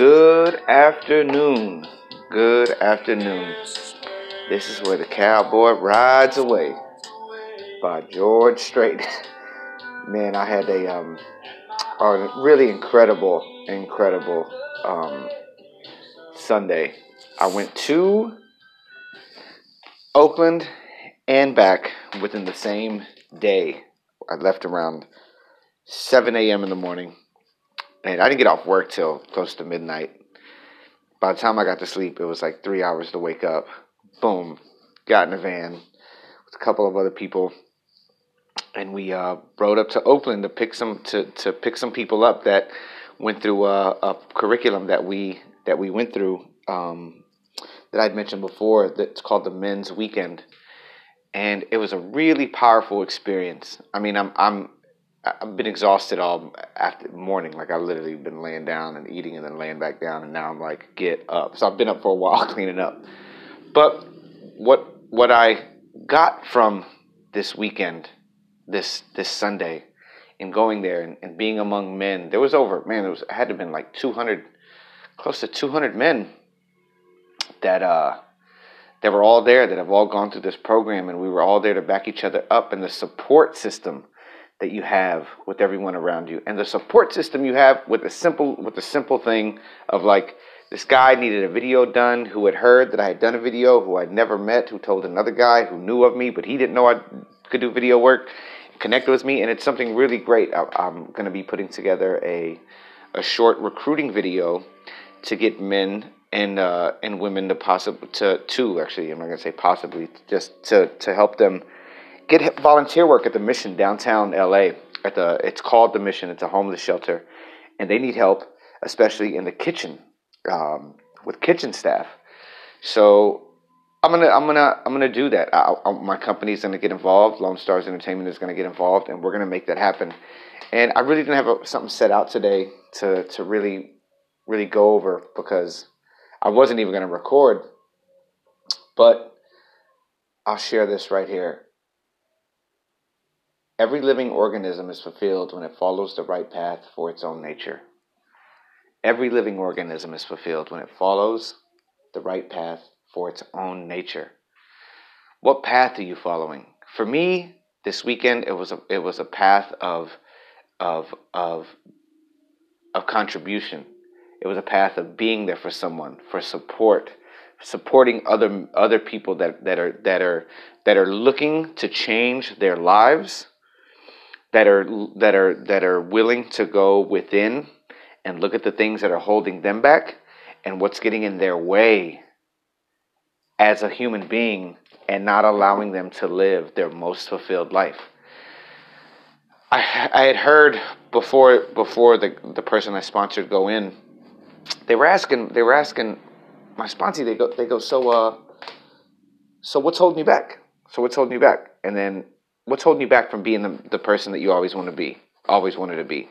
Good afternoon. Good afternoon. This is where the cowboy rides away by George Strait. Man, I had a really incredible Sunday. I went to Oakland and back within the same day. I left around 7 a.m. in the morning, and I didn't get off work till close to midnight. By the time I got to sleep, it was like 3 hours to wake up. Boom, got in a van with a couple of other people, and we rode up to Oakland to pick some people up that went through a curriculum that we went through that I'd mentioned before. That's called the Men's Weekend, and it was a really powerful experience. I mean, I've been exhausted all after morning. Like, I've literally been laying down and eating and then laying back down, and now I'm like, get up. So I've been up for a while cleaning up. But what I got from this weekend, this Sunday, and going there and being among men, there had to have been like 200, close to 200 men that were all there, that have all gone through this program, and we were all there to back each other up, and the support system that you have with everyone around you, and the support system you have with the simple thing of, like, this guy needed a video done who had heard that I had done a video, who I'd never met, who told another guy who knew of me, but he didn't know I could do video work, connected with me, and it's something really great. I'm going to be putting together a short recruiting video to get men and women to help them get volunteer work at the Mission downtown LA. It's called the Mission. It's a homeless shelter, and they need help, especially in the kitchen, with kitchen staff. So I'm gonna do that. My company's gonna get involved. Lone Stars Entertainment is gonna get involved, and we're gonna make that happen. And I really didn't have something set out today to really, really go over, because I wasn't even gonna record. But I'll share this right here. Every living organism is fulfilled when it follows the right path for its own nature. Every living organism is fulfilled when it follows the right path for its own nature. What path are you following? For me, this weekend, it was a path of contribution. It was a path of being there for someone, for support, supporting other people that are looking to change their lives, that are willing to go within and look at the things that are holding them back and what's getting in their way as a human being, and not allowing them to live their most fulfilled life. I had heard before the person I sponsored go in, they were asking my sponsor, they go, so what's holding you back? So what's holding you back? And then, what's holding you back from being the person that you always wanted to be?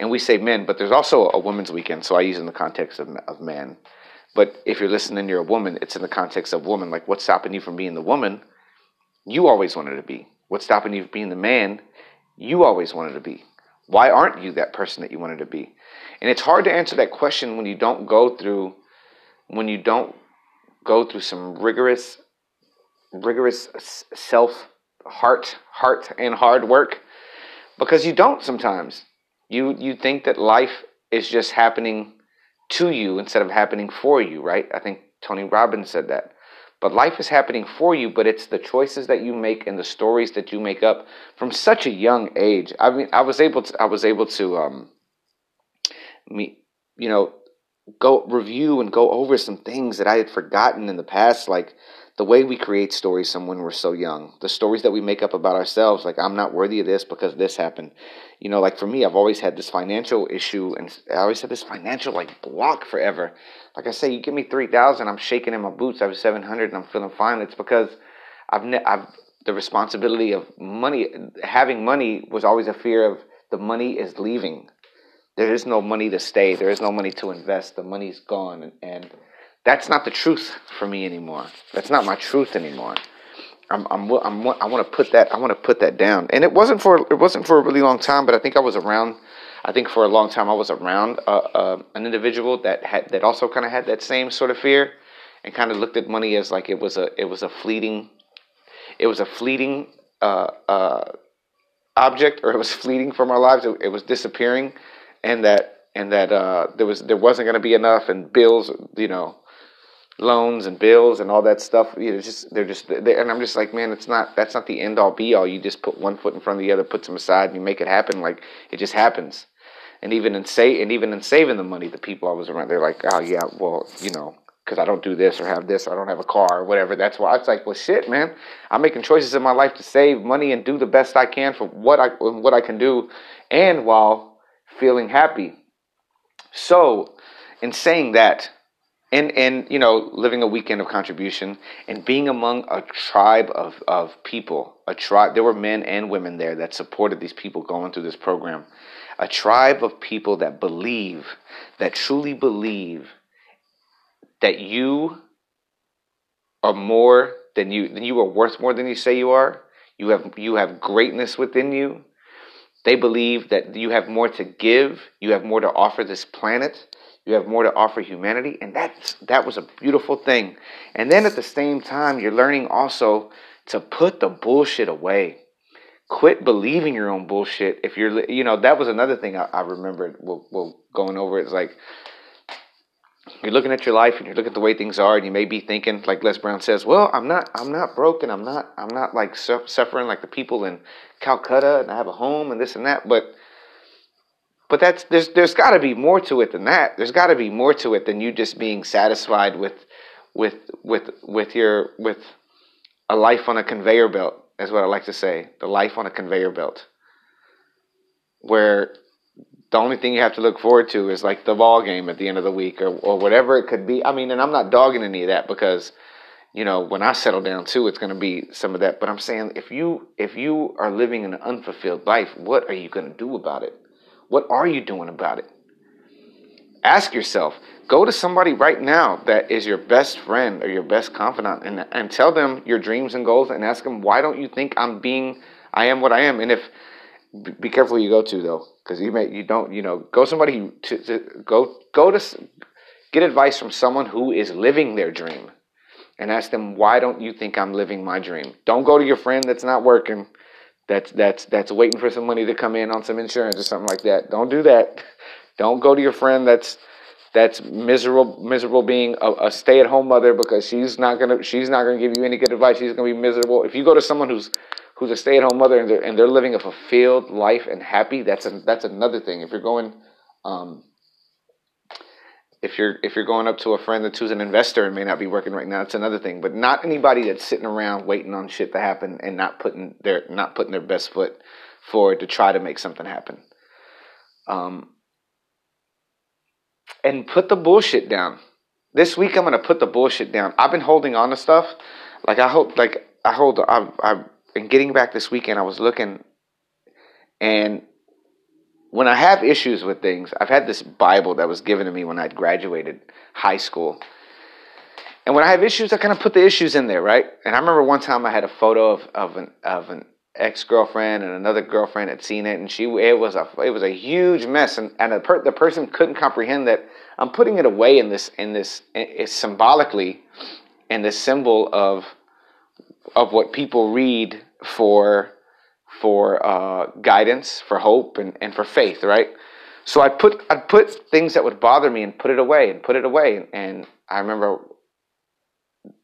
And we say men, but there's also a women's weekend, so I use it in the context of men. But if you're listening, you're a woman, it's in the context of woman. Like, what's stopping you from being the woman you always wanted to be? What's stopping you from being the man you always wanted to be? Why aren't you that person that you wanted to be? And it's hard to answer that question when you don't go through some rigorous self heart and hard work, because you don't sometimes. You think that life is just happening to you instead of happening for you, right? I think Tony Robbins said that. But life is happening for you, but it's the choices that you make and the stories that you make up from such a young age. I mean, I was able to go review and go over some things that I had forgotten in the past, like the way we create stories from when we're so young, the stories that we make up about ourselves, like, I'm not worthy of this because this happened. You know, like, for me, I've always had this financial issue, and I always had this financial, like, block forever. Like I say, you give me $3,000, I'm shaking in my boots. I have $700, and I'm feeling fine. It's because the responsibility of money, having money, was always a fear of the money is leaving. There is no money to stay. There is no money to invest. The money's gone, and that's not the truth for me anymore. That's not my truth anymore. I want to put that down. And it wasn't for a really long time, but I think I was around I think for a long time I was around an individual that also kind of had that same sort of fear, and kind of looked at money as like it was a fleeting object, or it was fleeting from our lives. It was disappearing, and that there wasn't going to be enough, and bills, loans and bills and all that stuff. And I'm just like, man, that's not the end all be all. You just put one foot in front of the other, put them aside, and you make it happen. Like, it just happens. And even in saving the money, the people I was around, they're like, oh yeah, well, because I don't do this or have this, or I don't have a car or whatever. That's why I was like, well, shit, man, I'm making choices in my life to save money and do the best I can for what I can do, and while feeling happy. So, in saying that, and living a weekend of contribution and being among a tribe of people, there were men and women there that supported these people going through this program, a tribe of people that truly believe that you are more than you are worth more than you say you are. You have greatness within you. They believe that you have more to give. You have more to offer this planet. You have more to offer humanity. And that was a beautiful thing. And then at the same time, you're learning also to put the bullshit away. Quit believing your own bullshit. If you're, that was another thing I remembered while going over. It's like, you're looking at your life and you're looking at the way things are, and you may be thinking, like Les Brown says, well, I'm not broke, and I'm not like suffering like the people in Calcutta, and I have a home and this and that, but there's got to be more to it than that. There's got to be more to it than you just being satisfied with a life on a conveyor belt, is what I like to say, the life on a conveyor belt, where the only thing you have to look forward to is like the ball game at the end of the week, or whatever it could be. I mean, and I'm not dogging any of that, because, when I settle down too, it's going to be some of that. But I'm saying, if you are living an unfulfilled life, what are you going to do about it? What are you doing about it? Ask yourself. Go to somebody right now that is your best friend or your best confidant, and tell them your dreams and goals, and ask them, why don't you think I am what I am? And if be careful who you go to, though, because go somebody to get advice from someone who is living their dream, and ask them, why don't you think I'm living my dream? Don't go to your friend that's not working, that's waiting for some money to come in on some insurance or something like that. Don't do that. Don't go to your friend that's miserable being a stay-at-home mother, because she's not gonna give you any good advice. She's gonna be miserable. If you go to someone who's a stay-at-home mother and they're living a fulfilled life and happy, that's another thing. If you're going, if you're going up to a friend that's who's an investor and may not be working right now, that's another thing. But not anybody that's sitting around waiting on shit to happen and not putting their best foot forward to try to make something happen. And put the bullshit down. This week I'm gonna put the bullshit down. I've been holding on to stuff. And getting back this weekend, I was looking, and when I have issues with things, I've had this Bible that was given to me when I graduated high school. And when I have issues, I kind of put the issues in there, right? And I remember one time I had a photo of an ex-girlfriend, and another girlfriend had seen it, and it was a huge mess, and the person couldn't comprehend that I'm putting it away in this symbolically, in this symbol of what people read for guidance, for hope, and for faith, right? So I'd put things that would bother me and put it away. And I remember,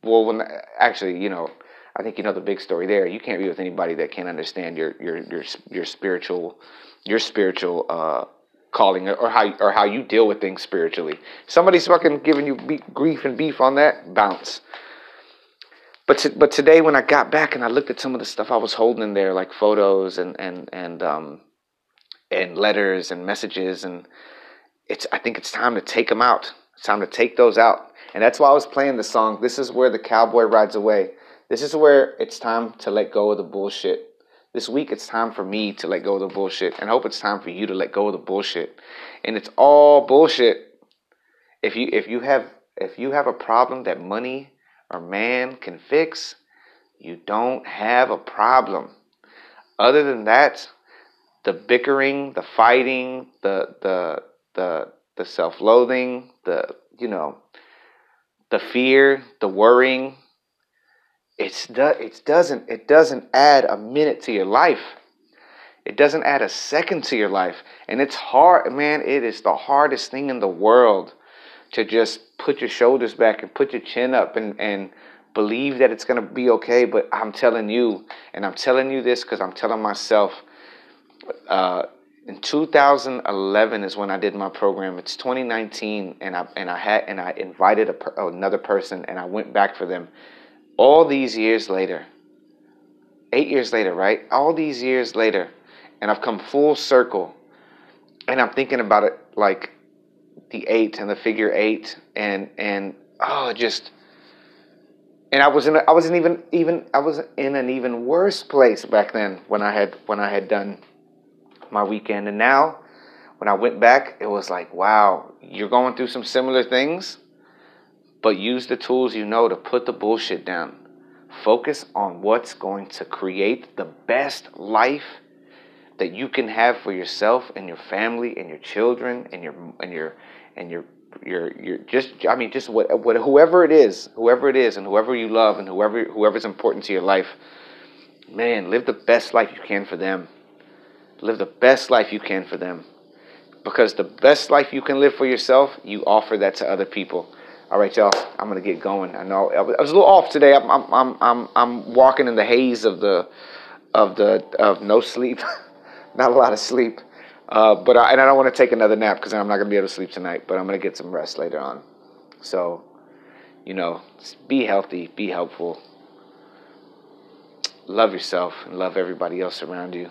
well, I think the big story there. You can't be with anybody that can't understand your spiritual calling, or how you deal with things spiritually. Somebody's fucking giving you grief and beef on that, bounce. But today, when I got back and I looked at some of the stuff I was holding in there, like photos and letters and messages, and I think it's time to take them out. It's time to take those out, and that's why I was playing the song. This is where the cowboy rides away. This is where it's time to let go of the bullshit. This week, it's time for me to let go of the bullshit, and I hope it's time for you to let go of the bullshit. And it's all bullshit. If you have a problem that money or man can fix, you don't have a problem. Other than that, the bickering, the fighting, the self-loathing, the fear, the worrying. It doesn't add a minute to your life. It doesn't add a second to your life. And it's hard, man. It is the hardest thing in the world to just put your shoulders back and put your chin up and believe that it's going to be okay. But I'm telling you, and I'm telling you this because I'm telling myself, in 2011 is when I did my program. It's 2019, and I invited another person, and I went back for them. All these years later, 8 years later, right? All these years later, and I've come full circle, and I'm thinking about it like the eight and the figure eight, and I was in an even worse place back then when I had done my weekend. And now, when I went back, it was like, wow, you're going through some similar things, but use the tools you know to put the bullshit down. Focus on what's going to create the best life that you can have for yourself and your family and your children and your whoever it is and whoever you love and whoever's important to your life. Man, live the best life you can for them. Live the best life you can for them. Because the best life you can live for yourself, you offer that to other people. All right, y'all, I'm going to get going. I know I was a little off today. I'm walking in the haze of no sleep. Not a lot of sleep. But I don't want to take another nap because I'm not going to be able to sleep tonight, but I'm going to get some rest later on. So, be healthy, be helpful. Love yourself and love everybody else around you.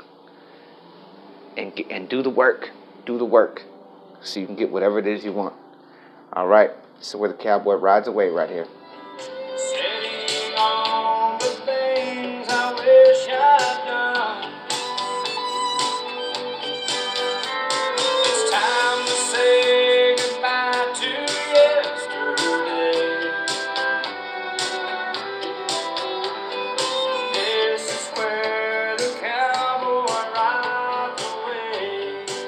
And do the work so you can get whatever it is you want. All right, so where the cowboy rides away right here.